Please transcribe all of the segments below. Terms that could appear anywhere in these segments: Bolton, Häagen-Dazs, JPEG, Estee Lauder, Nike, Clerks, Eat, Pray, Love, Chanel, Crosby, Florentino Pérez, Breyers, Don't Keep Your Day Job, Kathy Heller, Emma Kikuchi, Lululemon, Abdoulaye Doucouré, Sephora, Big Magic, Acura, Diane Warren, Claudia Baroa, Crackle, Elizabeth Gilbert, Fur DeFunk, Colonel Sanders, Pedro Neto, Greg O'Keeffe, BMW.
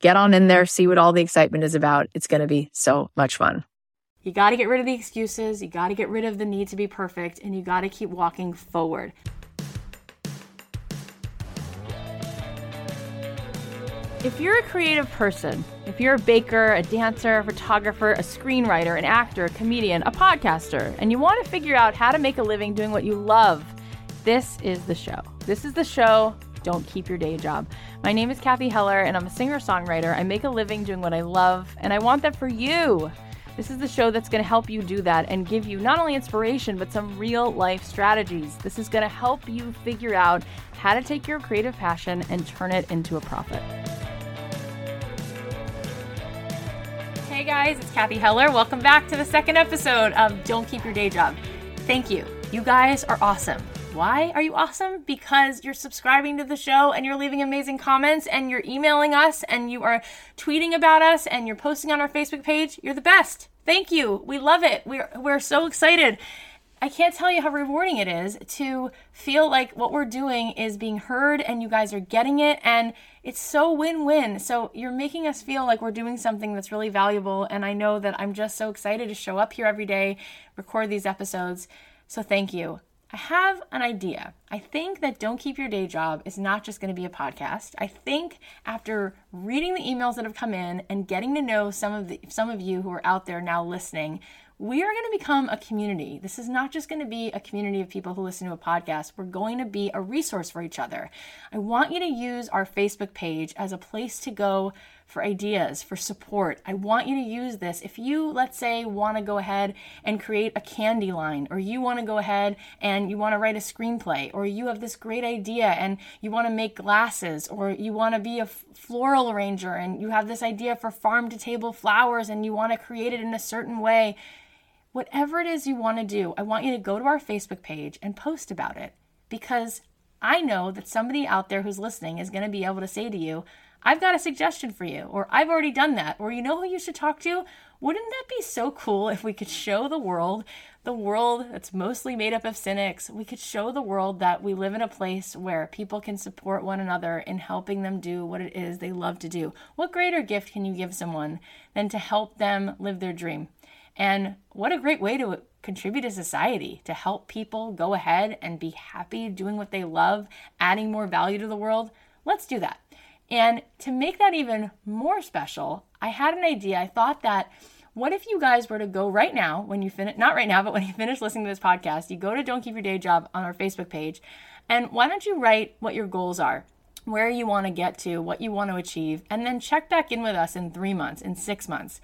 Get on in there, see what all the excitement is about. It's going to be so much fun. You got to get rid of the excuses. You got to get rid of the need to be perfect, and you got to keep walking forward. If you're a creative person, if you're a baker, a dancer, a photographer, a screenwriter, an actor, a comedian, a podcaster, and you want to figure out how to make a living doing what you love, this is the show. This is the show. Don't Keep Your Day Job. My name is Kathy Heller, and I'm a singer-songwriter. I make a living doing what I love, and I want that for you. This is the show that's going to help you do that and give you not only inspiration, but some real-life strategies. This is going to help you figure out how to take your creative passion and turn it into a profit. Hey guys, it's Kathy Heller. Welcome back to the second episode of Don't Keep Your Day Job. Thank you. You guys are awesome. Why are you awesome? Because you're subscribing to the show and you're leaving amazing comments and you're emailing us and you are tweeting about us and you're posting on our Facebook page. You're the best. Thank you. We love it. We're so excited. I can't tell you how rewarding it is to feel like what we're doing is being heard and you guys are getting it, and it's so win-win. So you're making us feel like we're doing something that's really valuable, and I know that I'm just so excited to show up here every day, record these episodes. So thank you. I have an idea. I think that Don't Keep Your Day Job is not just going to be a podcast. I think after reading the emails that have come in and getting to know some of you who are out there now listening, we are going to become a community. This is not just going to be a community of people who listen to a podcast. We're going to be a resource for each other. I want you to use our Facebook page as a place to go for ideas, for support. I want you to use this. If you, let's say, want to go ahead and create a candy line, or you want to go ahead and you want to write a screenplay, or you have this great idea and you want to make glasses, or you want to be a floral arranger and you have this idea for farm-to-table flowers and you want to create it in a certain way, whatever it is you want to do, I want you to go to our Facebook page and post about it, because I know that somebody out there who's listening is going to be able to say to you, I've got a suggestion for you, or I've already done that, or you know who you should talk to? Wouldn't that be so cool if we could show the world that's mostly made up of cynics, we could show the world that we live in a place where people can support one another in helping them do what it is they love to do. What greater gift can you give someone than to help them live their dream? And what a great way to contribute to society, to help people go ahead and be happy doing what they love, adding more value to the world. Let's do that. And to make that even more special, I had an idea. I thought that what if you guys were to go right now, when you finish, not right now, but when you finish listening to this podcast, you go to Don't Keep Your Day Job on our Facebook page, and why don't you write what your goals are, where you want to get to, what you want to achieve, and then check back in with us in 3 months, in 6 months.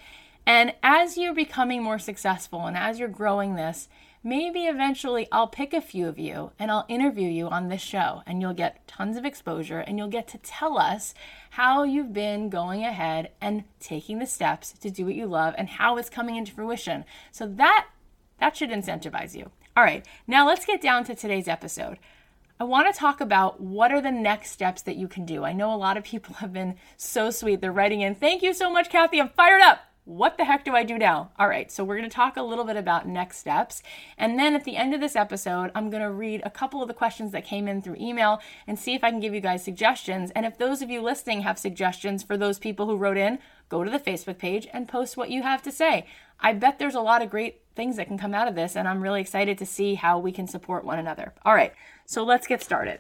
And as you're becoming more successful and as you're growing this, maybe eventually I'll pick a few of you and I'll interview you on this show, and you'll get tons of exposure and you'll get to tell us how you've been going ahead and taking the steps to do what you love and how it's coming into fruition. So that should incentivize you. All right, now let's get down to today's episode. I want to talk about what are the next steps that you can do. I know a lot of people have been so sweet. They're writing in, thank you so much, Kathy. I'm fired up. What the heck do I do now? All right, so we're going to talk a little bit about next steps. And then at the end of this episode, I'm going to read a couple of the questions that came in through email and see if I can give you guys suggestions. And if those of you listening have suggestions for those people who wrote in, go to the Facebook page and post what you have to say. I bet there's a lot of great things that can come out of this, and I'm really excited to see how we can support one another. All right, so let's get started.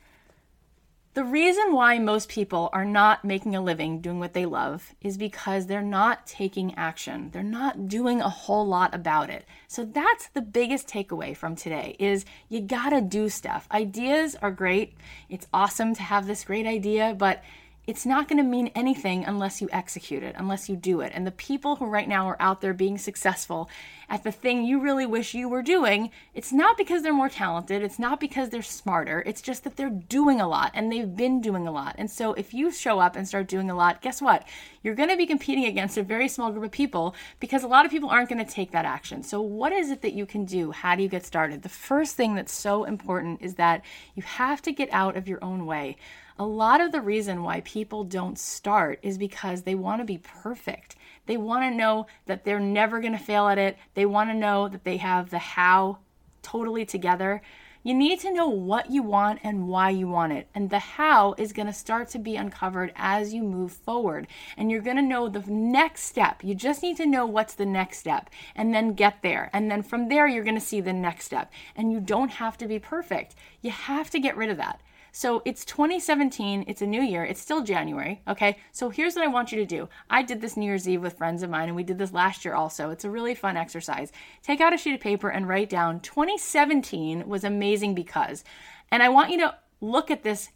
The reason why most people are not making a living doing what they love is because they're not taking action. They're not doing a whole lot about it. So that's the biggest takeaway from today is you gotta do stuff. Ideas are great. It's awesome to have this great idea, but it's not going to mean anything unless you execute it, unless you do it. And the people who right now are out there being successful at the thing you really wish you were doing, it's not because they're more talented. It's not because they're smarter. It's just that they're doing a lot and they've been doing a lot. And so if you show up and start doing a lot, guess what? You're going to be competing against a very small group of people because a lot of people aren't going to take that action. So what is it that you can do? How do you get started? The first thing that's so important is that you have to get out of your own way. A lot of the reason why people don't start is because they want to be perfect. They want to know that they're never going to fail at it. They want to know that they have the how totally together. You need to know what you want and why you want it. And the how is going to start to be uncovered as you move forward. And you're going to know the next step. You just need to know what's the next step and then get there. And then from there, you're going to see the next step. And you don't have to be perfect. You have to get rid of that. So it's 2017, it's a new year, it's still January, okay? So here's what I want you to do. I did this New Year's Eve with friends of mine, and we did this last year also. It's a really fun exercise. Take out a sheet of paper and write down 2017 was amazing because. And I want you to look at this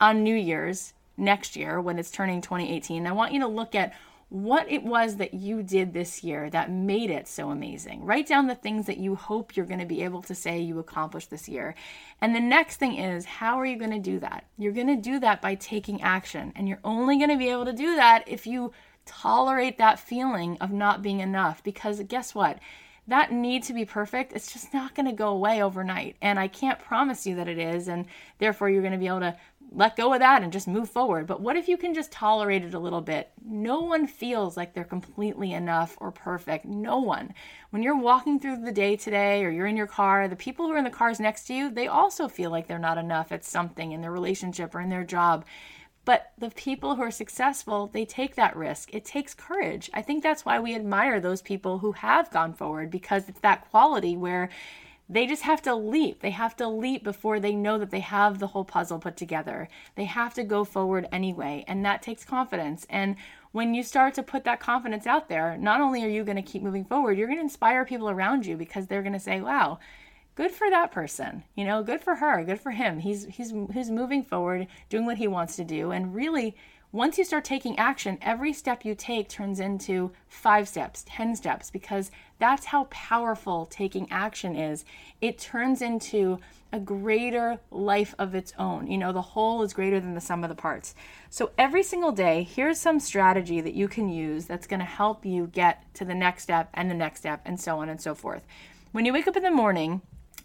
on New Year's next year when it's turning 2018. I want you to look at what it was that you did this year that made it so amazing. Write down the things that you hope you're going to be able to say you accomplished this year. And the next thing is, how are you going to do that? You're going to do that by taking action. And you're only going to be able to do that if you tolerate that feeling of not being enough. Because guess what? That need to be perfect, it's just not going to go away overnight. And I can't promise you that it is. And therefore, you're going to be able to let go of that and just move forward. But what if you can just tolerate it a little bit? No one feels like they're completely enough or perfect. No one. When you're walking through the day today or you're in your car, the people who are in the cars next to you, they also feel like they're not enough at something in their relationship or in their job. But the people who are successful, they take that risk. It takes courage. I think that's why we admire those people who have gone forward, because it's that quality where they just have to leap. They have to leap before they know that they have the whole puzzle put together. They have to go forward anyway, and that takes confidence. And when you start to put that confidence out there, not only are you going to keep moving forward, you're going to inspire people around you because they're going to say, wow, good for that person. You know, good for her, good for him. He's moving forward, doing what he wants to do. And really, once you start taking action, every step you take turns into 5 steps, 10 steps, because that's how powerful taking action is. It turns into a greater life of its own. You know, the whole is greater than the sum of the parts. So every single day, here's some strategy that you can use that's going to help you get to the next step and the next step and so on and so forth. When you wake up in the morning,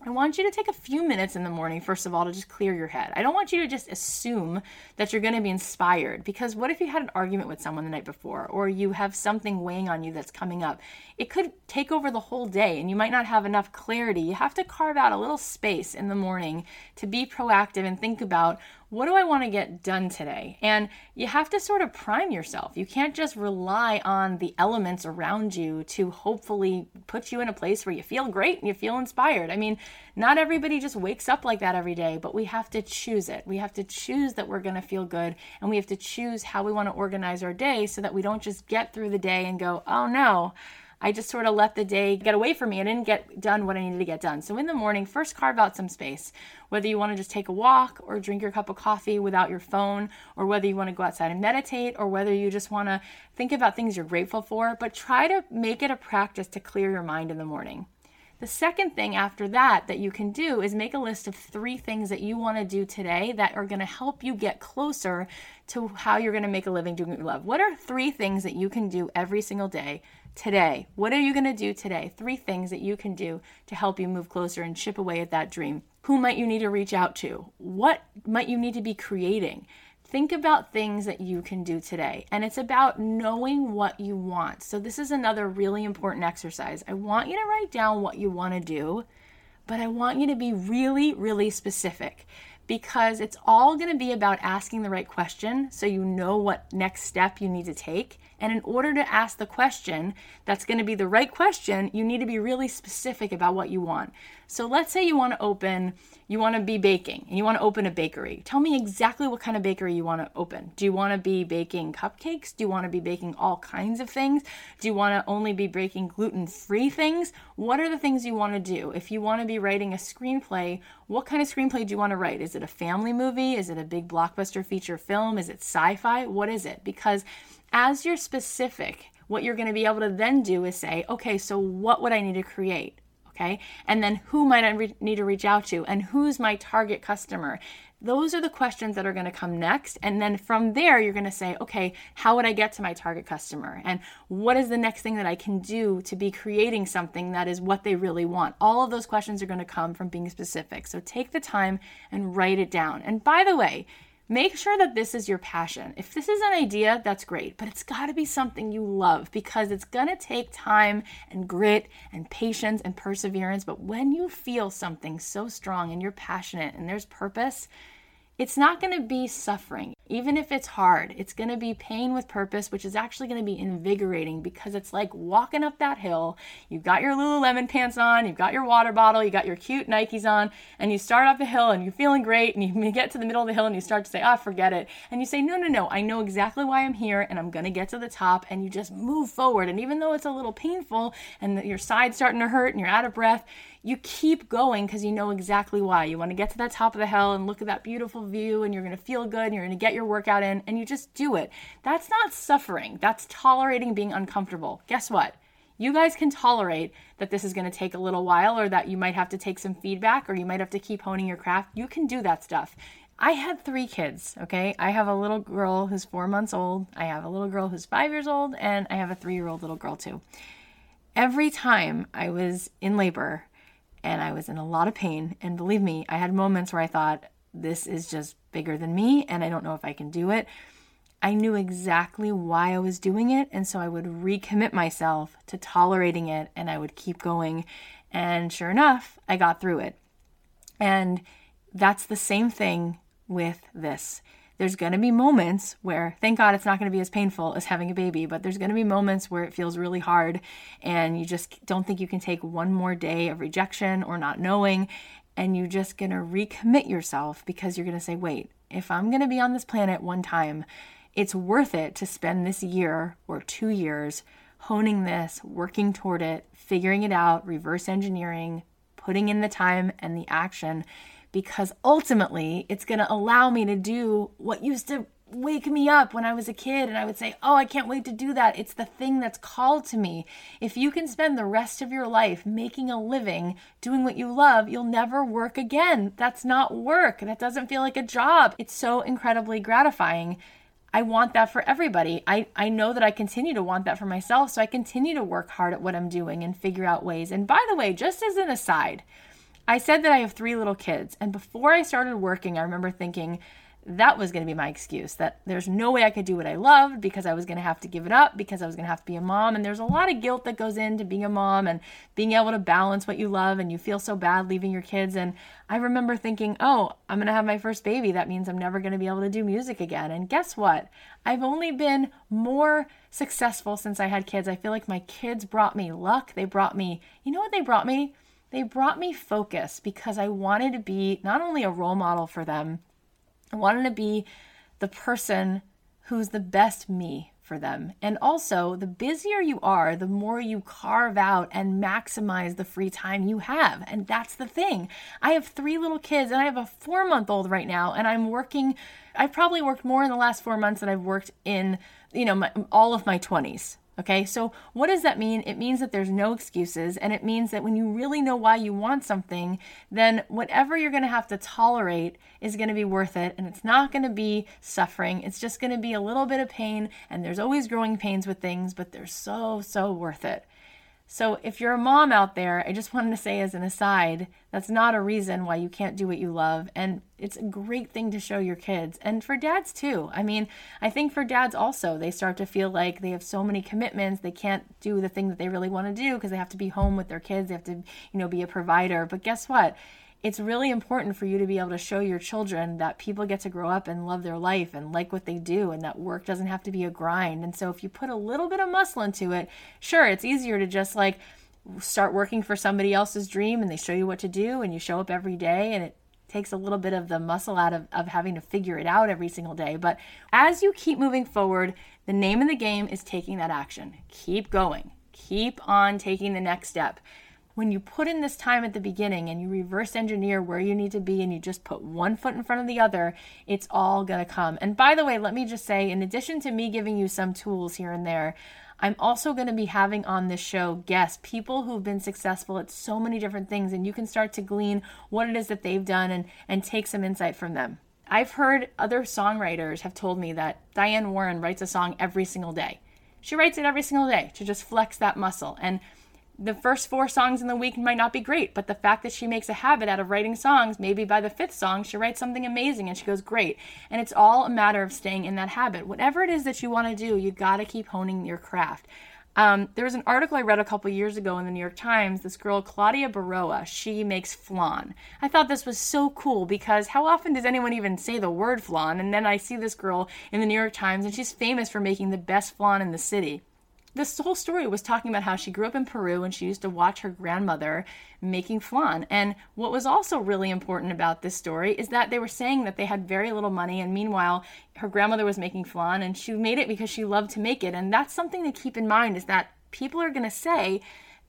I want you to take a few minutes in the morning, first of all, to just clear your head. I don't want you to just assume that you're going to be inspired, because what if you had an argument with someone the night before, or you have something weighing on you that's coming up? It could take over the whole day and you might not have enough clarity. You have to carve out a little space in the morning to be proactive and think about, what do I want to get done today? And you have to sort of prime yourself. You can't just rely on the elements around you to hopefully put you in a place where you feel great and you feel inspired. I mean, not everybody just wakes up like that every day, but we have to choose it. We have to choose that we're going to feel good, and we have to choose how we want to organize our day so that we don't just get through the day and go, oh no, I just sort of let the day get away from me. I didn't get done what I needed to get done. So in the morning, first carve out some space, whether you want to just take a walk or drink your cup of coffee without your phone, or whether you want to go outside and meditate, or whether you just want to think about things you're grateful for, but try to make it a practice to clear your mind in the morning. The second thing after that that you can do is make a list of 3 things that you want to do today that are going to help you get closer to how you're going to make a living doing what you love. What are 3 things that you can do every single day today? What are you going to do today? 3 things that you can do to help you move closer and chip away at that dream. Who might you need to reach out to? What might you need to be creating? Think about things that you can do today. And it's about knowing what you want. So this is another really important exercise. I want you to write down what you want to do, but I want you to be really, really specific, because it's all going to be about asking the right question so you know what next step you need to take. And in order to ask the question that's going to be the right question, you need to be really specific about what you want. So let's say you want to be baking and you want to open a bakery. Tell me exactly what kind of bakery you want to open. Do you want to be baking cupcakes? Do you want to be baking all kinds of things? Do you want to only be baking gluten-free things? What are the things you want to do? If you want to be writing a screenplay, what kind of screenplay do you want to write? Is it a family movie? Is it a big blockbuster feature film? Is it sci-fi? What is it? Because as you're specific, what you're going to be able to then do is say, okay, so what would I need to create? Okay. And then who might I need to reach out to? And who's my target customer? Those are the questions that are going to come next. And then from there, you're going to say, okay, how would I get to my target customer? And what is the next thing that I can do to be creating something that is what they really want? All of those questions are going to come from being specific. So take the time and write it down. And by the way, make sure that this is your passion. If this is an idea, that's great, but it's got to be something you love, because it's going to take time and grit and patience and perseverance. But when you feel something so strong and you're passionate and there's purpose, it's not going to be suffering. Even if it's hard, it's going to be pain with purpose, which is actually going to be invigorating, because it's like walking up that hill. You've got your Lululemon pants on, you've got your water bottle, you got your cute Nikes on, and you start up the hill and you're feeling great, and you get to the middle of the hill and you start to say, forget it. And you say, no, I know exactly why I'm here, and I'm going to get to the top. And you just move forward. And even though it's a little painful and your side's starting to hurt and you're out of breath, you keep going because you know exactly why. You want to get to that top of the hill and look at that beautiful view, and you're going to feel good, and you're going to get your workout in, and you just do it. That's not suffering. That's tolerating being uncomfortable. Guess what? You guys can tolerate that this is going to take a little while, or that you might have to take some feedback, or you might have to keep honing your craft. You can do that stuff. I had 3 kids, okay? I have a little girl who's 4 months old. I have a little girl who's 5 years old, and I have a 3-year-old little girl too. Every time I was in labor, and I was in a lot of pain. And believe me, I had moments where I thought, this is just bigger than me, and I don't know if I can do it. I knew exactly why I was doing it, and so I would recommit myself to tolerating it, and I would keep going. And sure enough, I got through it. And that's the same thing with this. There's going to be moments where, thank God it's not going to be as painful as having a baby, but there's going to be moments where it feels really hard and you just don't think you can take one more day of rejection or not knowing, and you're just going to recommit yourself, because you're going to say, wait, if I'm going to be on this planet one time, it's worth it to spend this year or 2 years honing this, working toward it, figuring it out, reverse engineering, putting in the time and the action, because ultimately it's going to allow me to do what used to wake me up when I was a kid and I would say, oh, I can't wait to do that. It's the thing that's called to me. If you can spend the rest of your life making a living, doing what you love, you'll never work again. That's not work. That doesn't feel like a job. It's so incredibly gratifying. I want that for everybody. I know that I continue to want that for myself, so I continue to work hard at what I'm doing and figure out ways. And by the way, just as an aside, I said that I have 3 little kids, and before I started working, I remember thinking that was going to be my excuse, that there's no way I could do what I loved because I was going to have to give it up, because I was going to have to be a mom. And there's a lot of guilt that goes into being a mom and being able to balance what you love, and you feel so bad leaving your kids. And I remember thinking, oh, I'm going to have my first baby. That means I'm never going to be able to do music again. And guess what? I've only been more successful since I had kids. I feel like my kids brought me luck. They brought me, you know what they brought me? They brought me focus, because I wanted to be not only a role model for them, I wanted to be the person who's the best me for them. And also, the busier you are, the more you carve out and maximize the free time you have. And that's the thing. I have 3 little kids, and I have a 4-month-old right now, and I'm working. I've probably worked more in the last 4 months than I've worked in, all of my 20s. Okay, so what does that mean? It means that there's no excuses, and it means that when you really know why you want something, then whatever you're going to have to tolerate is going to be worth it, and it's not going to be suffering. It's just going to be a little bit of pain, and there's always growing pains with things, but they're so, so worth it. So if you're a mom out there, I just wanted to say as an aside, that's not a reason why you can't do what you love. And it's a great thing to show your kids. And for dads too. I mean, I think for dads also, they start to feel like they have so many commitments. They can't do the thing that they really want to do because they have to be home with their kids. They have to, be a provider. But guess what? It's really important for you to be able to show your children that people get to grow up and love their life and like what they do, and that work doesn't have to be a grind. And so if you put a little bit of muscle into it, sure, it's easier to just start working for somebody else's dream, and they show you what to do, and you show up every day, and it takes a little bit of the muscle out of having to figure it out every single day. But as you keep moving forward, the name of the game is taking that action. Keep going. Keep on taking the next step. When you put in this time at the beginning and you reverse engineer where you need to be, and you just put one foot in front of the other, it's all going to come. And by the way, let me just say, in addition to me giving you some tools here and there, I'm also going to be having on this show guests, people who've been successful at so many different things, and you can start to glean what it is that they've done and take some insight from them. I've heard other songwriters have told me that Diane Warren writes a song every single day. She writes it every single day to just flex that muscle. And the first 4 songs in the week might not be great, but the fact that she makes a habit out of writing songs, maybe by the 5th song, she writes something amazing and she goes, great. And it's all a matter of staying in that habit. Whatever it is that you want to do, you got to keep honing your craft. There was an article I read a couple years ago in the New York Times. This girl, Claudia Baroa, she makes flan. I thought this was so cool, because how often does anyone even say the word flan? And then I see this girl in the New York Times, and she's famous for making the best flan in the city. This whole story was talking about how she grew up in Peru, and she used to watch her grandmother making flan. And what was also really important about this story is that they were saying that they had very little money, and meanwhile, her grandmother was making flan, and she made it because she loved to make it. And that's something to keep in mind, is that people are going to say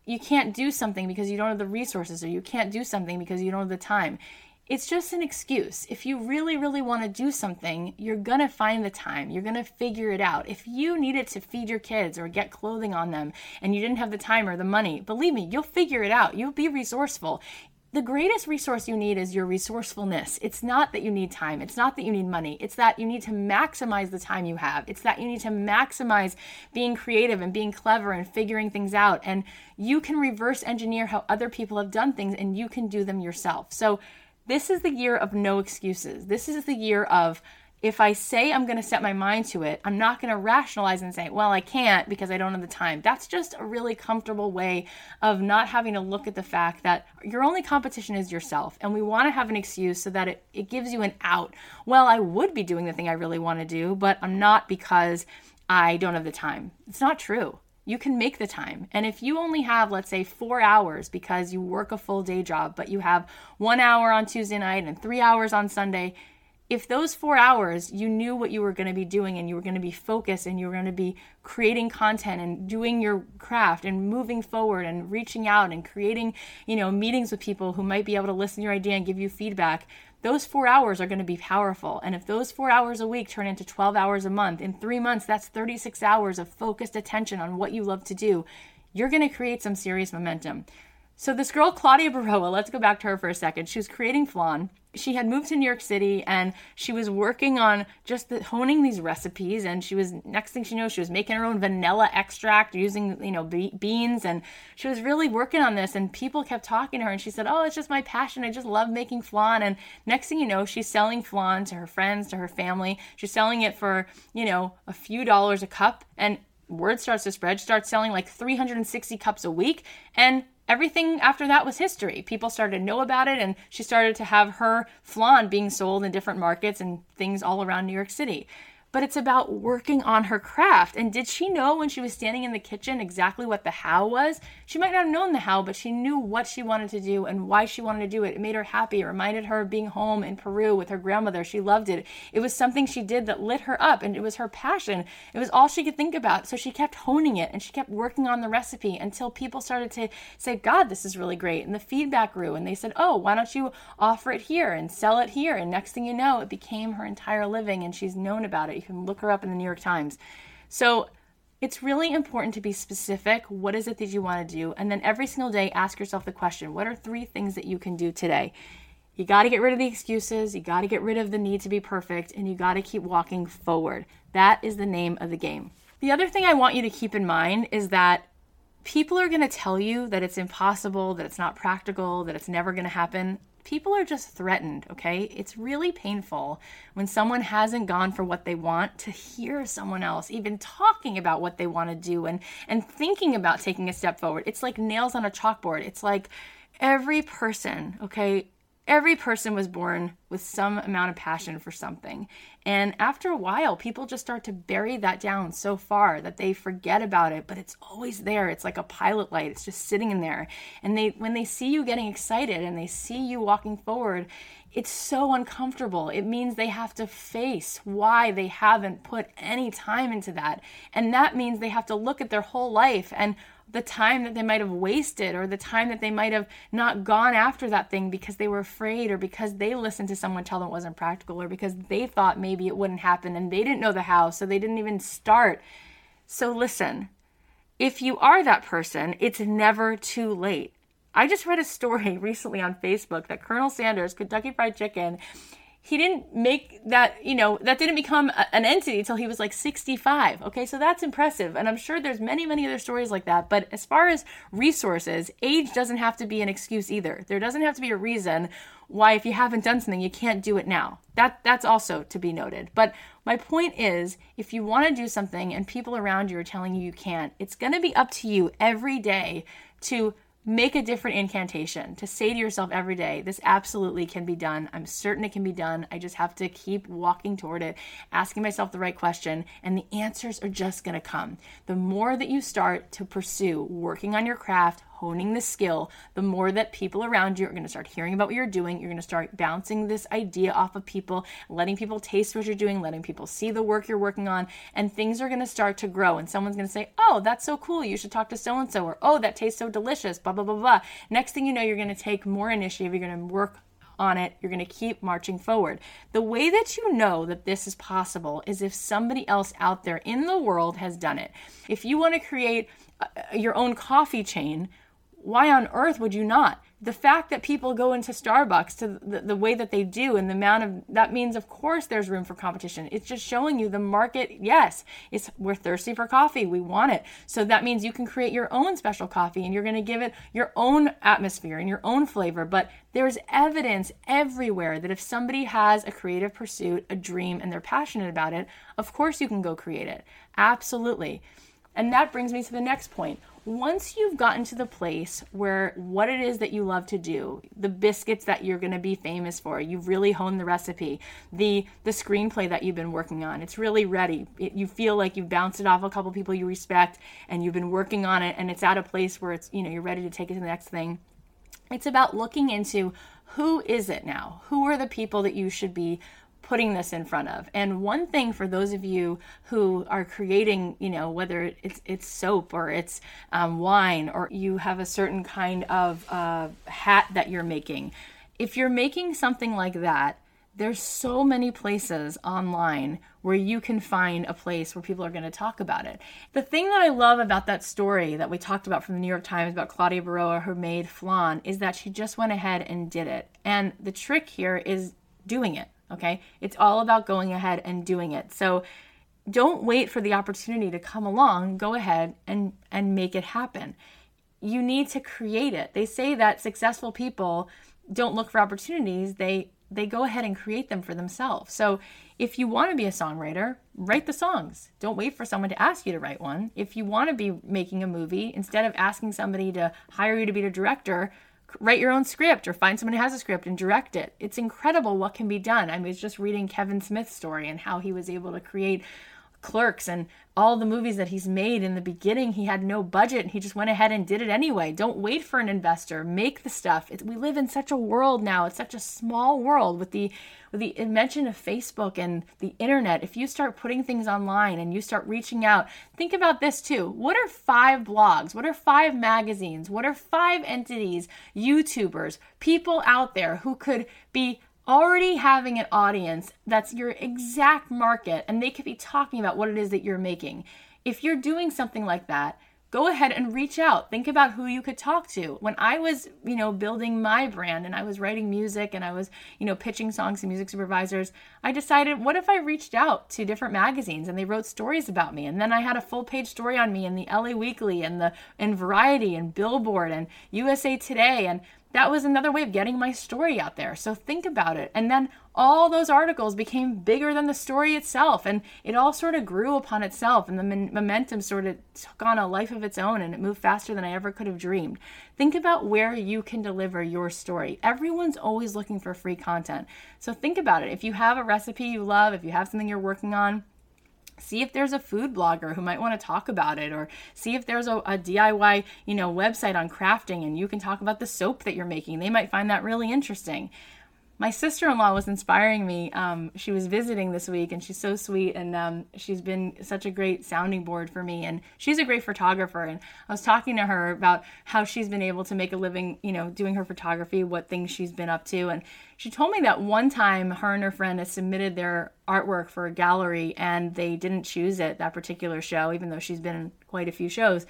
you can't do something because you don't have the resources, or you can't do something because you don't have the time. It's just an excuse. If you really, really want to do something, you're going to find the time. You're going to figure it out. If you needed to feed your kids or get clothing on them and you didn't have the time or the money, believe me, you'll figure it out. You'll be resourceful. The greatest resource you need is your resourcefulness. It's not that you need time. It's not that you need money. It's that you need to maximize the time you have. It's that you need to maximize being creative and being clever and figuring things out. And you can reverse engineer how other people have done things, and you can do them yourself. So this is the year of no excuses. This is the year of, if I say I'm going to set my mind to it, I'm not going to rationalize and say, well, I can't because I don't have the time. That's just a really comfortable way of not having to look at the fact that your only competition is yourself. And we want to have an excuse so that it gives you an out. Well, I would be doing the thing I really want to do, but I'm not because I don't have the time. It's not true. You can make the time. And if you only have, let's say, 4 hours because you work a full day job, but you have 1 hour on Tuesday night and 3 hours on Sunday, if those 4 hours you knew what you were going to be doing, and you were going to be focused, and you were going to be creating content and doing your craft and moving forward and reaching out and creating, meetings with people who might be able to listen to your idea and give you feedback, those 4 hours are going to be powerful. And if those 4 hours a week turn into 12 hours a month, in 3 months, that's 36 hours of focused attention on what you love to do. You're going to create some serious momentum. So this girl, Claudia Baroa, let's go back to her for a second. She was creating flan. She had moved to New York City and she was working on just honing these recipes. And she was, next thing she knows, she was making her own vanilla extract using, beans. And she was really working on this. And people kept talking to her. And she said, "Oh, it's just my passion. I just love making flan." And next thing you know, she's selling flan to her friends, to her family. She's selling it for, a few dollars a cup. And word starts to spread. She starts selling like 360 cups a week. And everything after that was history. People started to know about it, and she started to have her flan being sold in different markets and things all around New York City. But it's about working on her craft. And did she know when she was standing in the kitchen exactly what the how was? She might not have known the how, but she knew what she wanted to do and why she wanted to do it. It made her happy. It reminded her of being home in Peru with her grandmother. She loved it. It was something she did that lit her up, and it was her passion. It was all she could think about. So she kept honing it, and she kept working on the recipe until people started to say, "God, this is really great." And the feedback grew, and they said, "Oh, why don't you offer it here and sell it here?" And next thing you know, it became her entire living, and she's known about it. You can look her up in the New York Times. So it's really important to be specific. What is it that you want to do? And then every single day, ask yourself the question, what are three things that you can do today? You got to get rid of the excuses. You got to get rid of the need to be perfect, and you got to keep walking forward. That is the name of the game. The other thing I want you to keep in mind is that people are going to tell you that it's impossible, that it's not practical, that it's never going to happen. People are just threatened, okay? It's really painful when someone hasn't gone for what they want to hear someone else even talking about what they want to do and thinking about taking a step forward. It's like nails on a chalkboard. It's like every person, okay? Every person was born with some amount of passion for something. And after a while, people just start to bury that down so far that they forget about it, but it's always there. It's like a pilot light. It's just sitting in there. And when they see you getting excited and they see you walking forward, it's so uncomfortable. It means they have to face why they haven't put any time into that. And that means they have to look at their whole life and the time that they might have wasted or the time that they might have not gone after that thing because they were afraid or because they listened to someone tell them it wasn't practical or because they thought maybe it wouldn't happen and they didn't know the how, so they didn't even start. So listen, if you are that person, it's never too late. I just read a story recently on Facebook that Colonel Sanders, Kentucky Fried Chicken, he didn't make that, that didn't become an entity till he was like 65. Okay, so that's impressive. And I'm sure there's many, many other stories like that. But as far as resources, age doesn't have to be an excuse either. There doesn't have to be a reason why if you haven't done something, you can't do it now. That's also to be noted. But my point is, if you want to do something and people around you are telling you you can't, it's going to be up to you every day to make a different incantation, to say to yourself every day, this absolutely can be done. I'm certain it can be done. I just have to keep walking toward it, asking myself the right question, and the answers are just going to come. The more that you start to pursue working on your craft, honing the skill, the more that people around you are going to start hearing about what you're doing. You're going to start bouncing this idea off of people, letting people taste what you're doing, letting people see the work you're working on, and things are going to start to grow. And someone's going to say, "Oh, that's so cool. You should talk to so-and-so," or, "Oh, that tastes so delicious," blah, blah, blah, blah. Next thing you know, you're going to take more initiative. You're going to work on it. You're going to keep marching forward. The way that you know that this is possible is if somebody else out there in the world has done it. If you want to create your own coffee chain, why on earth would you not? The fact that people go into Starbucks to the way that they do and the amount of that means, of course, there's room for competition. It's just showing you the market. Yes, we're thirsty for coffee. We want it. So that means you can create your own special coffee and you're going to give it your own atmosphere and your own flavor. But there's evidence everywhere that if somebody has a creative pursuit, a dream, and they're passionate about it, of course you can go create it. Absolutely. And that brings me to the next point. Once you've gotten to the place where what it is that you love to do, the biscuits that you're going to be famous for, you've really honed the recipe, the screenplay that you've been working on, it's really ready. You feel like you've bounced it off a couple people you respect and you've been working on it and it's at a place where it's, you're ready to take it to the next thing. It's about looking into who is it now? Who are the people that you should be putting this in front of? And one thing for those of you who are creating, whether it's soap or it's wine or you have a certain kind of hat that you're making, if you're making something like that, There's so many places online where you can find a place where people are going to talk about it. The thing that I love about that story that we talked about from the New York Times about Claudia Baroa, who made flan, is that she just went ahead and did it. And the trick here is doing it, okay? It's all about going ahead and doing it. So don't wait for the opportunity to come along. Go ahead and make it happen. You need to create it. They say that successful people don't look for opportunities. They go ahead and create them for themselves. So if you want to be a songwriter, write the songs. Don't wait for someone to ask you to write one. If you want to be making a movie, instead of asking somebody to hire you to be the director, write your own script or find someone who has a script and direct it. It's incredible what can be done. I was just reading Kevin Smith's story and how he was able to create Clerks and all the movies that he's made. In the beginning, he had no budget and he just went ahead and did it anyway. Don't wait for an investor. Make the stuff. We live in such a world now. It's such a small world with the invention of Facebook and the internet. If you start putting things online and you start reaching out, think about this too. What are 5 blogs? What are 5 magazines? What are 5 entities, YouTubers, people out there who could be already having an audience that's your exact market, and they could be talking about what it is that you're making. If you're doing something like that, go ahead and reach out. Think about who you could talk to. When I was, building my brand and I was writing music and I was, pitching songs to music supervisors, I decided, what if I reached out to different magazines and they wrote stories about me? And then I had a full page story on me in the LA Weekly and Variety and Billboard and USA Today. And that was another way of getting my story out there. So think about it. And then all those articles became bigger than the story itself. And it all sort of grew upon itself. And the momentum sort of took on a life of its own. And it moved faster than I ever could have dreamed. Think about where you can deliver your story. Everyone's always looking for free content. So think about it. If you have a recipe you love, if you have something you're working on, see if there's a food blogger who might want to talk about it, or see if there's a DIY, website on crafting and you can talk about the soap that you're making. They might find that really interesting. My sister-in-law was inspiring me. She was visiting this week and she's so sweet, and she's been such a great sounding board for me, and she's a great photographer. And I was talking to her about how she's been able to make a living, doing her photography, what things she's been up to. And she told me that one time her and her friend had submitted their artwork for a gallery and they didn't choose it that particular show, even though she's been in quite a few shows.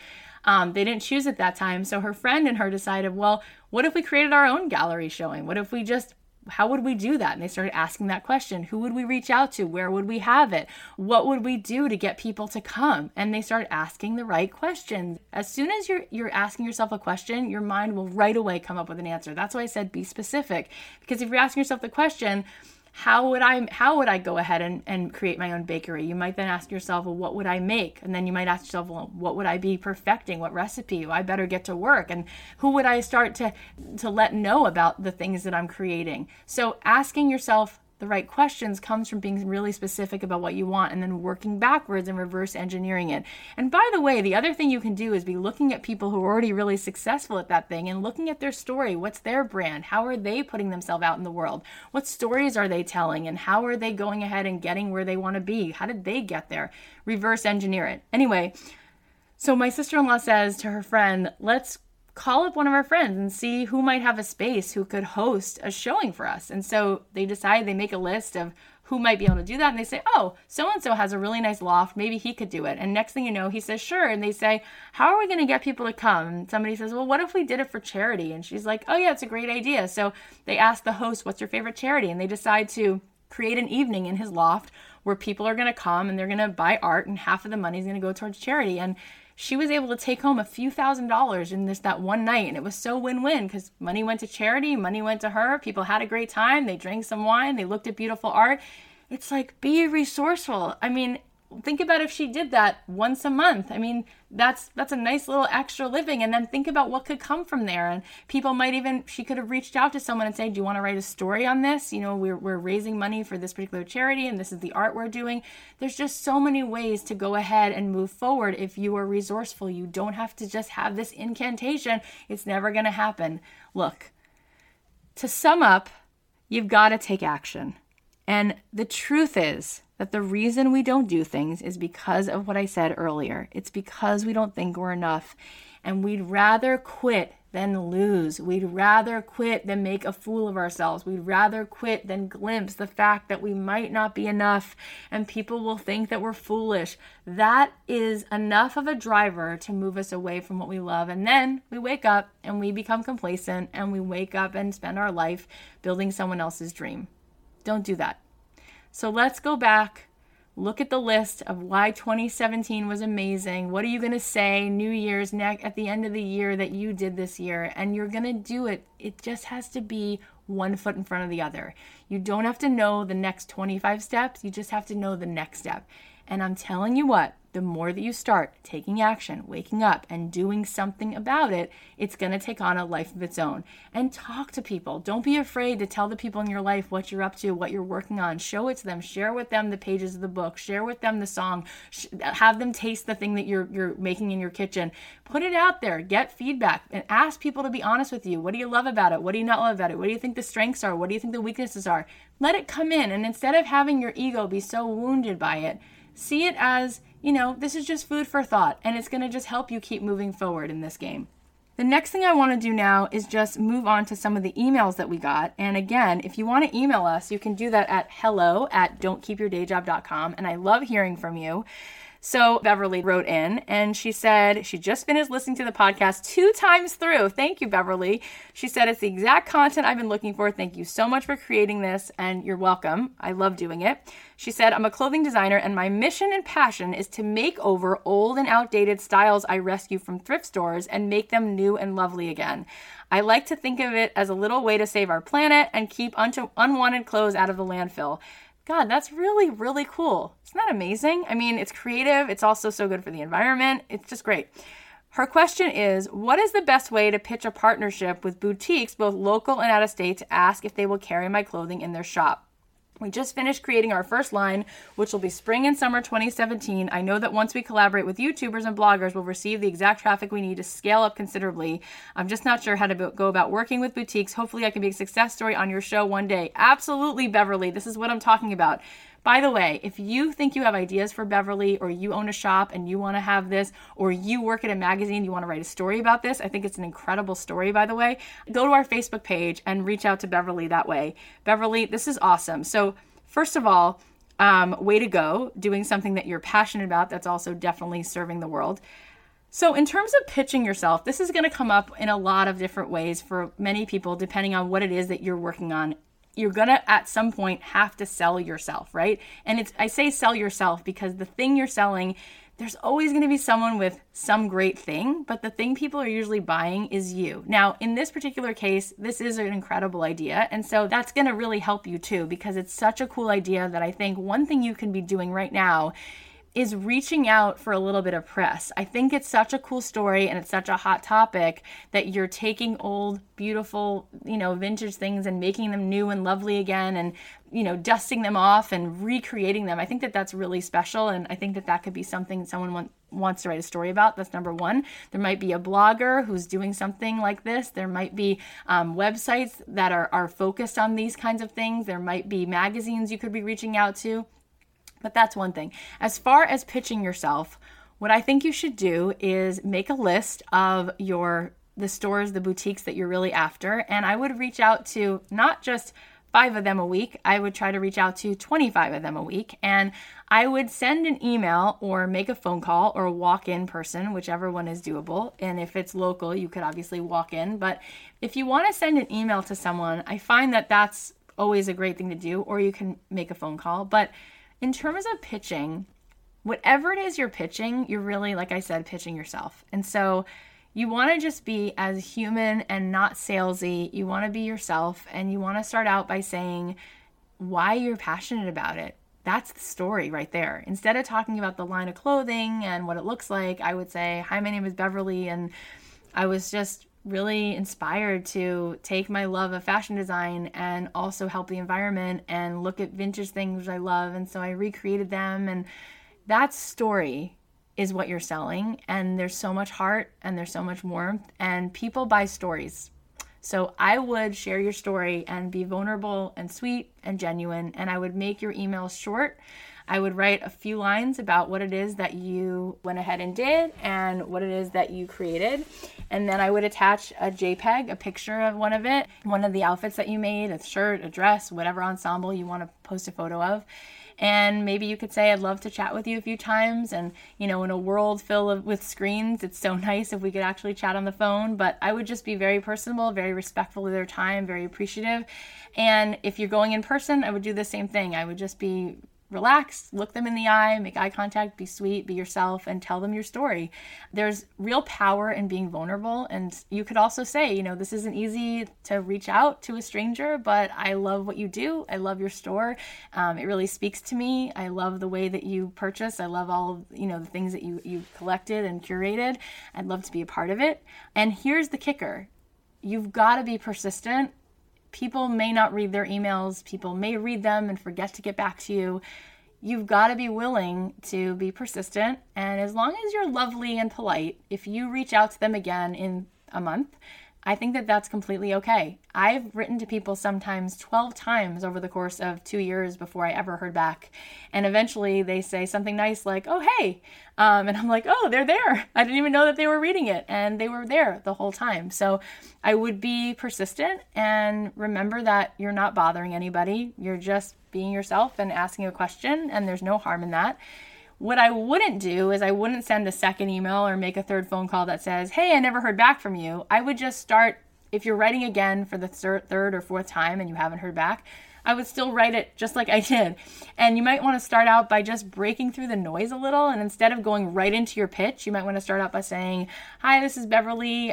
They didn't choose it that time. So her friend and her decided, well, what if we created our own gallery showing? What if we just, how would we do that? And they started asking that question. Who would we reach out to? Where would we have it? What would we do to get people to come? And they started asking the right questions. As soon as you're asking yourself a question, your mind will right away come up with an answer. That's why I said be specific. Because if you're asking yourself the question, how would I go ahead and create my own bakery? You might then ask yourself, well, what would I make? And then you might ask yourself, well, what would I be perfecting? What recipe? Well, I better get to work. And who would I start to let know about the things that I'm creating? So asking yourself the right questions comes from being really specific about what you want and then working backwards and reverse engineering it. And by the way, the other thing you can do is be looking at people who are already really successful at that thing and looking at their story. What's their brand? How are they putting themselves out in the world? What stories are they telling? And how are they going ahead and getting where they want to be? How did they get there? Reverse engineer it. Anyway, so my sister-in-law says to her friend, let's call up one of our friends and see who might have a space who could host a showing for us. And so they decide, they make a list of who might be able to do that. And they say, oh, so-and-so has a really nice loft. Maybe he could do it. And next thing you know, he says, sure. And they say, how are we going to get people to come? And somebody says, well, what if we did it for charity? And she's like, oh yeah, it's a great idea. So they ask the host, what's your favorite charity? And they decide to create an evening in his loft where people are going to come and they're going to buy art and half of the money is going to go towards charity. And she was able to take home a few $1,000s in that one night. And it was so win-win because money went to charity, money went to her. People had a great time. They drank some wine. They looked at beautiful art. It's like, be resourceful. I mean, think about if she did that once a month. I mean, that's a nice little extra living. And then think about what could come from there. And people might even, she could have reached out to someone and say, do you want to write a story on this? We're raising money for this particular charity and this is the art we're doing. There's just so many ways to go ahead and move forward if you are resourceful. You don't have to just have this incantation. It's never going to happen. Look, to sum up, you've got to take action. And the truth is that the reason we don't do things is because of what I said earlier. It's because we don't think we're enough, and we'd rather quit than lose. We'd rather quit than make a fool of ourselves. We'd rather quit than glimpse the fact that we might not be enough and people will think that we're foolish. That is enough of a driver to move us away from what we love. And then we wake up and we become complacent and we wake up and spend our life building someone else's dream. Don't do that. So let's go back. Look at the list of why 2017 was amazing. What are you going to say New Year's at the end of the year that you did this year? And you're going to do it. It just has to be one foot in front of the other. You don't have to know the next 25 steps. You just have to know the next step. And I'm telling you what, the more that you start taking action, waking up and doing something about it, it's going to take on a life of its own. And talk to people. Don't be afraid to tell the people in your life what you're up to, what you're working on. Show it to them. Share with them the pages of the book. Share with them the song. Have them taste the thing that you're making in your kitchen. Put it out there. Get feedback and ask people to be honest with you. What do you love about it? What do you not love about it? What do you think the strengths are? What do you think the weaknesses are? Let it come in. And instead of having your ego be so wounded by it, see it as, you know, this is just food for thought, and it's going to just help you keep moving forward in this game. The next thing I want to do now is just move on to some of the emails that we got. And again, if you want to email us, you can do that at hello@don'tkeepyourdayjob.com. And I love hearing from you. So Beverly wrote in and she said she just finished listening to the podcast 2 times through. Thank you, Beverly. She said, it's the exact content I've been looking for. Thank you so much for creating this, and you're welcome. I love doing it. She said, I'm a clothing designer and my mission and passion is to make over old and outdated styles I rescue from thrift stores and make them new and lovely again. I like to think of it as a little way to save our planet and keep unwanted clothes out of the landfill. God, that's really, really cool. Isn't that amazing? I mean, it's creative. It's also so good for the environment. It's just great. Her question is, what is the best way to pitch a partnership with boutiques, both local and out of state, to ask if they will carry my clothing in their shop? We just finished creating our first line, which will be spring and summer 2017. I know that once we collaborate with YouTubers and bloggers, we'll receive the exact traffic we need to scale up considerably. I'm just not sure how to go about working with boutiques. Hopefully I can be a success story on your show one day. Absolutely, Beverly. This is what I'm talking about. By the way, if you think you have ideas for Beverly, or you own a shop and you want to have this, or you work at a magazine, you want to write a story about this, I think it's an incredible story, by the way, go to our Facebook page and reach out to Beverly that way. Beverly, this is awesome. So first of all, way to go, doing something that you're passionate about that's also definitely serving the world. So in terms of pitching yourself, this is going to come up in a lot of different ways for many people, depending on what it is that you're working on. You're going to, at some point, have to sell yourself, right? And I say sell yourself because the thing you're selling, there's always going to be someone with some great thing, but the thing people are usually buying is you. Now, in this particular case, this is an incredible idea. And so that's going to really help you too, because it's such a cool idea that I think one thing you can be doing right now is reaching out for a little bit of press. I think it's such a cool story and it's such a hot topic that you're taking old, beautiful, vintage things and making them new and lovely again and, dusting them off and recreating them. I think that that's really special, and I think that that could be something someone wants to write a story about. That's number one. There might be a blogger who's doing something like this. There might be websites that are focused on these kinds of things. There might be magazines you could be reaching out to. But that's one thing. As far as pitching yourself, what I think you should do is make a list of the stores, the boutiques that you're really after. And I would reach out to not just 5 of them a week. I would try to reach out to 25 of them a week. And I would send an email or make a phone call or walk in person, whichever one is doable. And if it's local, you could obviously walk in. But if you want to send an email to someone, I find that that's always a great thing to do, or you can make a phone call. But in terms of pitching, whatever it is you're pitching, you're really, like I said, pitching yourself. And so you want to just be as human and not salesy. You want to be yourself, and you want to start out by saying why you're passionate about it. That's the story right there. Instead of talking about the line of clothing and what it looks like, I would say, hi, my name is Beverly, and I was just really inspired to take my love of fashion design and also help the environment and look at vintage things I love. And so I recreated them. And that story is what you're selling. And there's so much heart and there's so much warmth, and people buy stories. So I would share your story and be vulnerable and sweet and genuine. And I would make your emails short. I would write a few lines about what it is that you went ahead and did and what it is that you created. And then I would attach a JPEG, a picture of one of the outfits that you made, a shirt, a dress, whatever ensemble you want to post a photo of. And maybe you could say, I'd love to chat with you a few times. And, you know, in a world filled with screens, it's so nice if we could actually chat on the phone. But I would just be very personable, very respectful of their time, very appreciative. And if you're going in person, I would do the same thing. I would just be relaxed, look them in the eye, make eye contact, be sweet, be yourself, and tell them your story. There's real power in being vulnerable. And you could also say, you know, this isn't easy to reach out to a stranger, but I love what you do. I love your store. It really speaks to me. I love the way that you purchase. I love all, you know, the things that you collected and curated. I'd love to be a part of it. And here's the kicker. You've got to be persistent. People may not read their emails. People may read them and forget to get back to you. You've got to be willing to be persistent. And as long as you're lovely and polite, if you reach out to them again in a month, I think that that's completely okay. I've written to people sometimes 12 times over the course of 2 years before I ever heard back. And eventually they say something nice like, oh, hey. And I'm like, oh, they're there. I didn't even know that they were reading it. And they were there the whole time. So I would be persistent and remember that you're not bothering anybody. You're just being yourself and asking a question. And there's no harm in that. What I wouldn't do is I wouldn't send a second email or make a third phone call that says, hey, I never heard back from you. I would just start, if you're writing again for the third or fourth time and you haven't heard back, I would still write it just like I did. And you might want to start out by just breaking through the noise a little. And instead of going right into your pitch, you might want to start out by saying, hi, this is Beverly.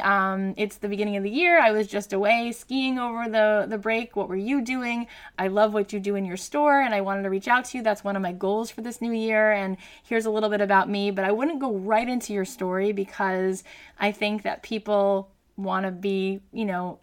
It's the beginning of the year. I was just away skiing over the break. What were you doing? I love what you do in your store and I wanted to reach out to you. That's one of my goals for this new year. And here's a little bit about me, but I wouldn't go right into your story because I think that people want to be, you know,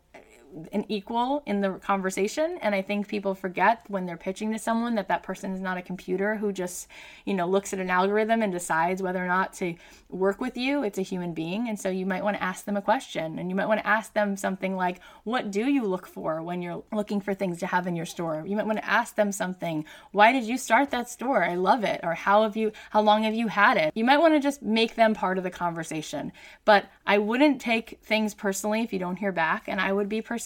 an equal in the conversation. And I think people forget when they're pitching to someone that that person is not a computer who just, you know, looks at an algorithm and decides whether or not to work with you. It's a human being. And so you might want to ask them a question and you might want to ask them something like, what do you look for when you're looking for things to have in your store? You might want to ask them something. Why did you start that store? I love it. Or how long have you had it? You might want to just make them part of the conversation, but I wouldn't take things personally if you don't hear back. And I would be persistent.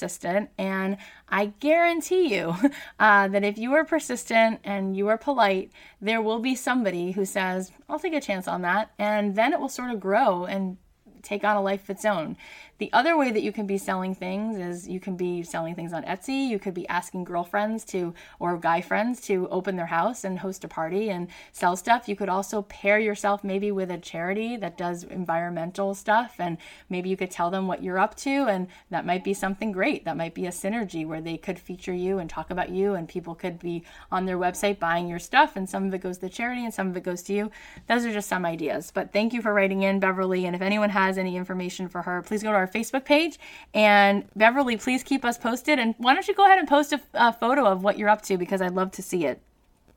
And I guarantee you that if you are persistent and you are polite, there will be somebody who says, I'll take a chance on that. And then it will sort of grow and take on a life of its own. The other way that you can be selling things is you can be selling things on Etsy. You could be asking girlfriends to, or guy friends to open their house and host a party and sell stuff. You could also pair yourself maybe with a charity that does environmental stuff. And maybe you could tell them what you're up to. And that might be something great. That might be a synergy where they could feature you and talk about you and people could be on their website buying your stuff. And some of it goes to the charity and some of it goes to you. Those are just some ideas, but thank you for writing in, Beverly. And if anyone has any information for her, please go to our Facebook page. And Beverly, please keep us posted. And why don't you go ahead and post a photo of what you're up to because I'd love to see it.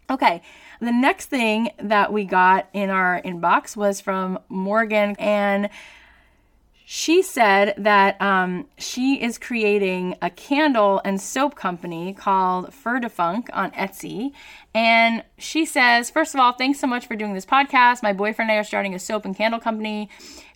Okay. The next thing that we got in our inbox was from Morgan. And she said that she is creating a candle and soap company called Fur DeFunk on Etsy. And she says, first of all, thanks so much for doing this podcast. My boyfriend and I are starting a soap and candle company.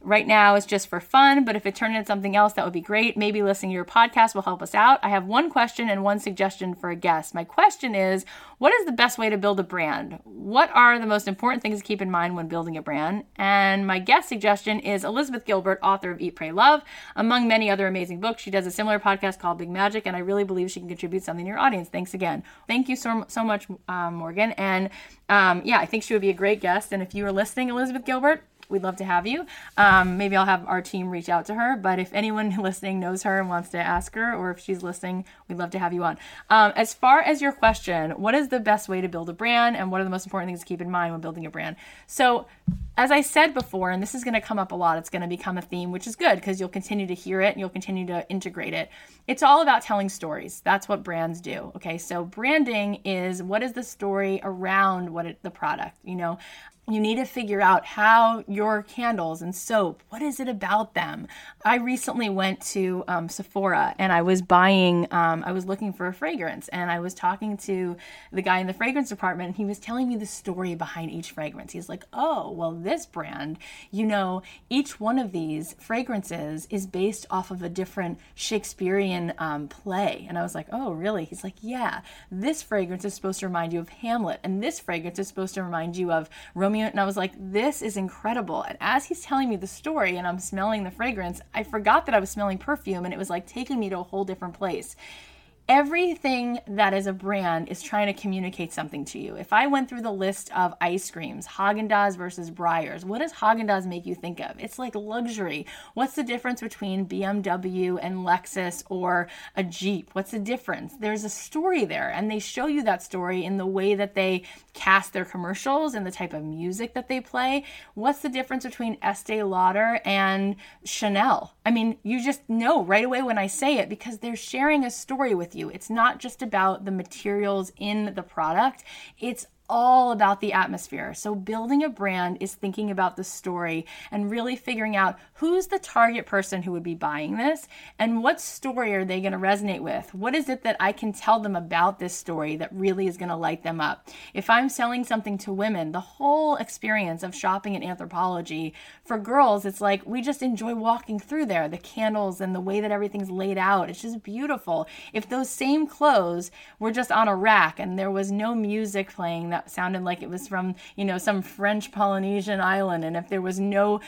Right now it's just for fun, but if it turned into something else, that would be great. Maybe listening to your podcast will help us out. I have one question and one suggestion for a guest. My question is, what is the best way to build a brand? What are the most important things to keep in mind when building a brand? And my guest suggestion is Elizabeth Gilbert, author of Eat, Pray, Love, among many other amazing books. She does a similar podcast called Big Magic, and I really believe she can contribute something to your audience. Thanks again. Thank you so much, Morgan. And yeah, I think she would be a great guest. And if you are listening, Elizabeth Gilbert, we'd love to have you. Maybe I'll have our team reach out to her. But if anyone listening knows her and wants to ask her, or if she's listening, we'd love to have you on. As far as your question, what is the best way to build a brand? And what are the most important things to keep in mind when building a brand? So as I said before, and this is going to come up a lot, it's going to become a theme, which is good because you'll continue to hear it and you'll continue to integrate it. It's all about telling stories. That's what brands do. Okay, so branding is what is the story around the product, you know? You need to figure out how your candles and soap, what is it about them? I recently went to Sephora and I was buying, I was looking for a fragrance, and I was talking to the guy in the fragrance department, and he was telling me the story behind each fragrance. He's like, oh, well, this brand, you know, each one of these fragrances is based off of a different Shakespearean play. And I was like, oh, really? He's like, yeah, this fragrance is supposed to remind you of Hamlet, and this fragrance is supposed to remind you of Romeo. And I was like, this is incredible. And as he's telling me the story and I'm smelling the fragrance, I forgot that I was smelling perfume, and it was like taking me to a whole different place. Everything that is a brand is trying to communicate something to you. If I went through the list of ice creams, Häagen-Dazs versus Breyers, what does Häagen-Dazs make you think of? It's like luxury. What's the difference between BMW and Lexus or a Jeep? What's the difference? There's a story there, and they show you that story in the way that they cast their commercials and the type of music that they play. What's the difference between Estee Lauder and Chanel? I mean, you just know right away when I say it, because they're sharing a story with you. It's not just about the materials in the product. It's all about the atmosphere. So building a brand is thinking about the story and really figuring out who's the target person who would be buying this, and what story are they going to resonate with? What is it that I can tell them about this story that really is going to light them up? If I'm selling something to women, the whole experience of shopping in Anthropologie, for girls, it's like we just enjoy walking through there, the candles and the way that everything's laid out. It's just beautiful. If those same clothes were just on a rack and there was no music playing that sounded like it was from, you know, some French Polynesian island, and if there was no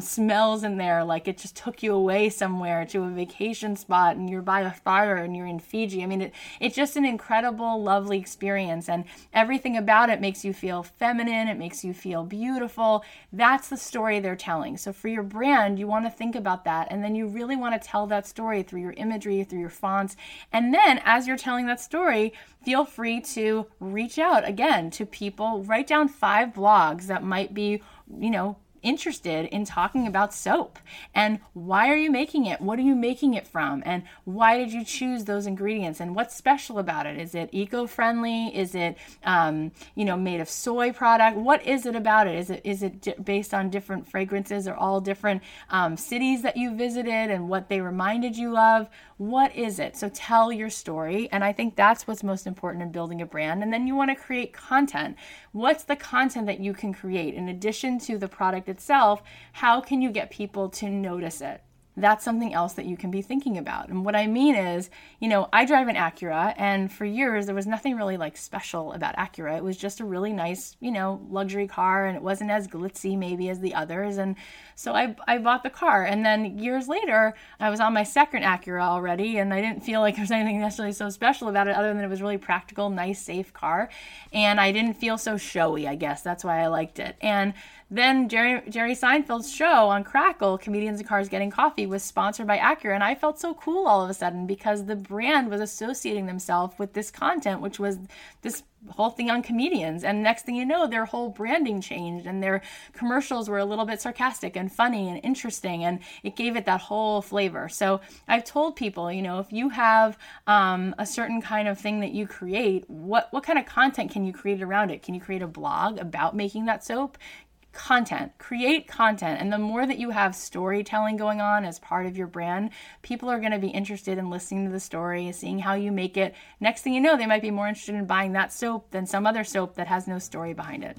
smells in there, like it just took you away somewhere to a vacation spot and you're by a fire and you're in Fiji. I mean, it's just an incredible, lovely experience, and everything about it makes you feel feminine. It makes you feel beautiful. That's the story they're telling. So for your brand, you want to think about that, and then you really want to tell that story through your imagery, through your fonts, and then as you're telling that story, feel free to reach out again to people. Write down 5 blogs that might be, you know, interested in talking about soap, and why are you making it? What are you making it from? And why did you choose those ingredients? And what's special about it? Is it eco-friendly? Is it, you know, made of soy product? What is it about it? Is it based on different fragrances or all different cities that you visited and what they reminded you of? What is it? So tell your story, and I think that's what's most important in building a brand. And then you want to create content. What's the content that you can create in addition to the product itself? How can you get people to notice it? That's something else that you can be thinking about. And what I mean is, you know, I drive an Acura, and for years there was nothing really like special about Acura. It was just a really nice, you know, luxury car, and it wasn't as glitzy maybe as the others. And so I bought the car, and then years later I was on my second Acura already, and I didn't feel like there was anything necessarily so special about it, other than it was really practical, nice, safe car, and I didn't feel so showy, I guess. That's why I liked it. And then Jerry Seinfeld's show on Crackle, Comedians in Cars Getting Coffee, was sponsored by Acura, and I felt so cool all of a sudden because the brand was associating themselves with this content, which was this whole thing on comedians. And next thing you know, their whole branding changed, and their commercials were a little bit sarcastic and funny and interesting, and it gave it that whole flavor. So I've told people, you know, if you have a certain kind of thing that you create, what kind of content can you create around it? Can you create a blog about making that soap? Create content. And the more that you have storytelling going on as part of your brand, people are going to be interested in listening to the story, seeing how you make it. Next thing you know, they might be more interested in buying that soap than some other soap that has no story behind it.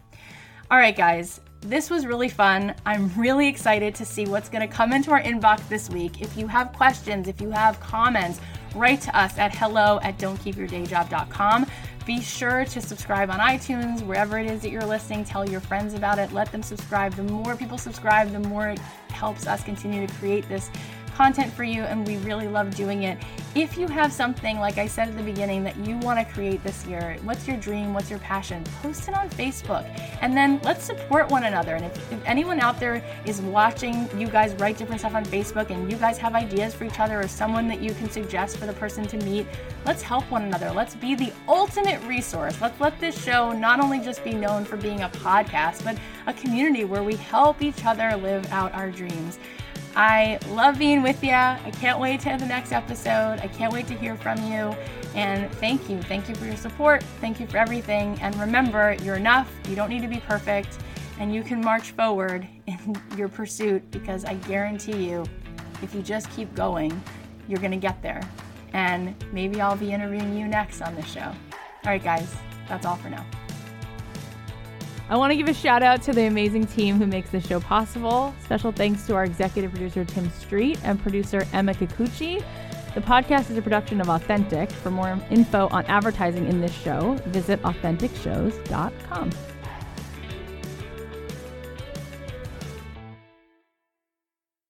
All right, guys, this was really fun. I'm really excited to see what's going to come into our inbox this week. If you have questions, if you have comments, write to us at hello@don'tkeepyourdayjob.com. Be sure to subscribe on iTunes, wherever it is that you're listening. Tell your friends about it. Let them subscribe. The more people subscribe, the more it helps us continue to create this content for you, and we really love doing it. If you have something, like I said at the beginning, that you want to create this year, what's your dream, what's your passion, post it on Facebook, and then let's support one another. And if anyone out there is watching you guys write different stuff on Facebook, and you guys have ideas for each other or someone that you can suggest for the person to meet, let's help one another. Let's be the ultimate resource. Let's let this show not only just be known for being a podcast, but a community where we help each other live out our dreams. I love being with you. I can't wait to the next episode. I can't wait to hear from you. And thank you. Thank you for your support. Thank you for everything. And remember, you're enough. You don't need to be perfect. and you can march forward in your pursuit, because I guarantee you, if you just keep going, you're going to get there. And maybe I'll be interviewing you next on this show. All right, guys, that's all for now. I want to give a shout out to the amazing team who makes this show possible. Special thanks to our executive producer, Tim Street, and producer, Emma Kikuchi. The podcast is a production of Authentic. For more info on advertising in this show, visit AuthenticShows.com.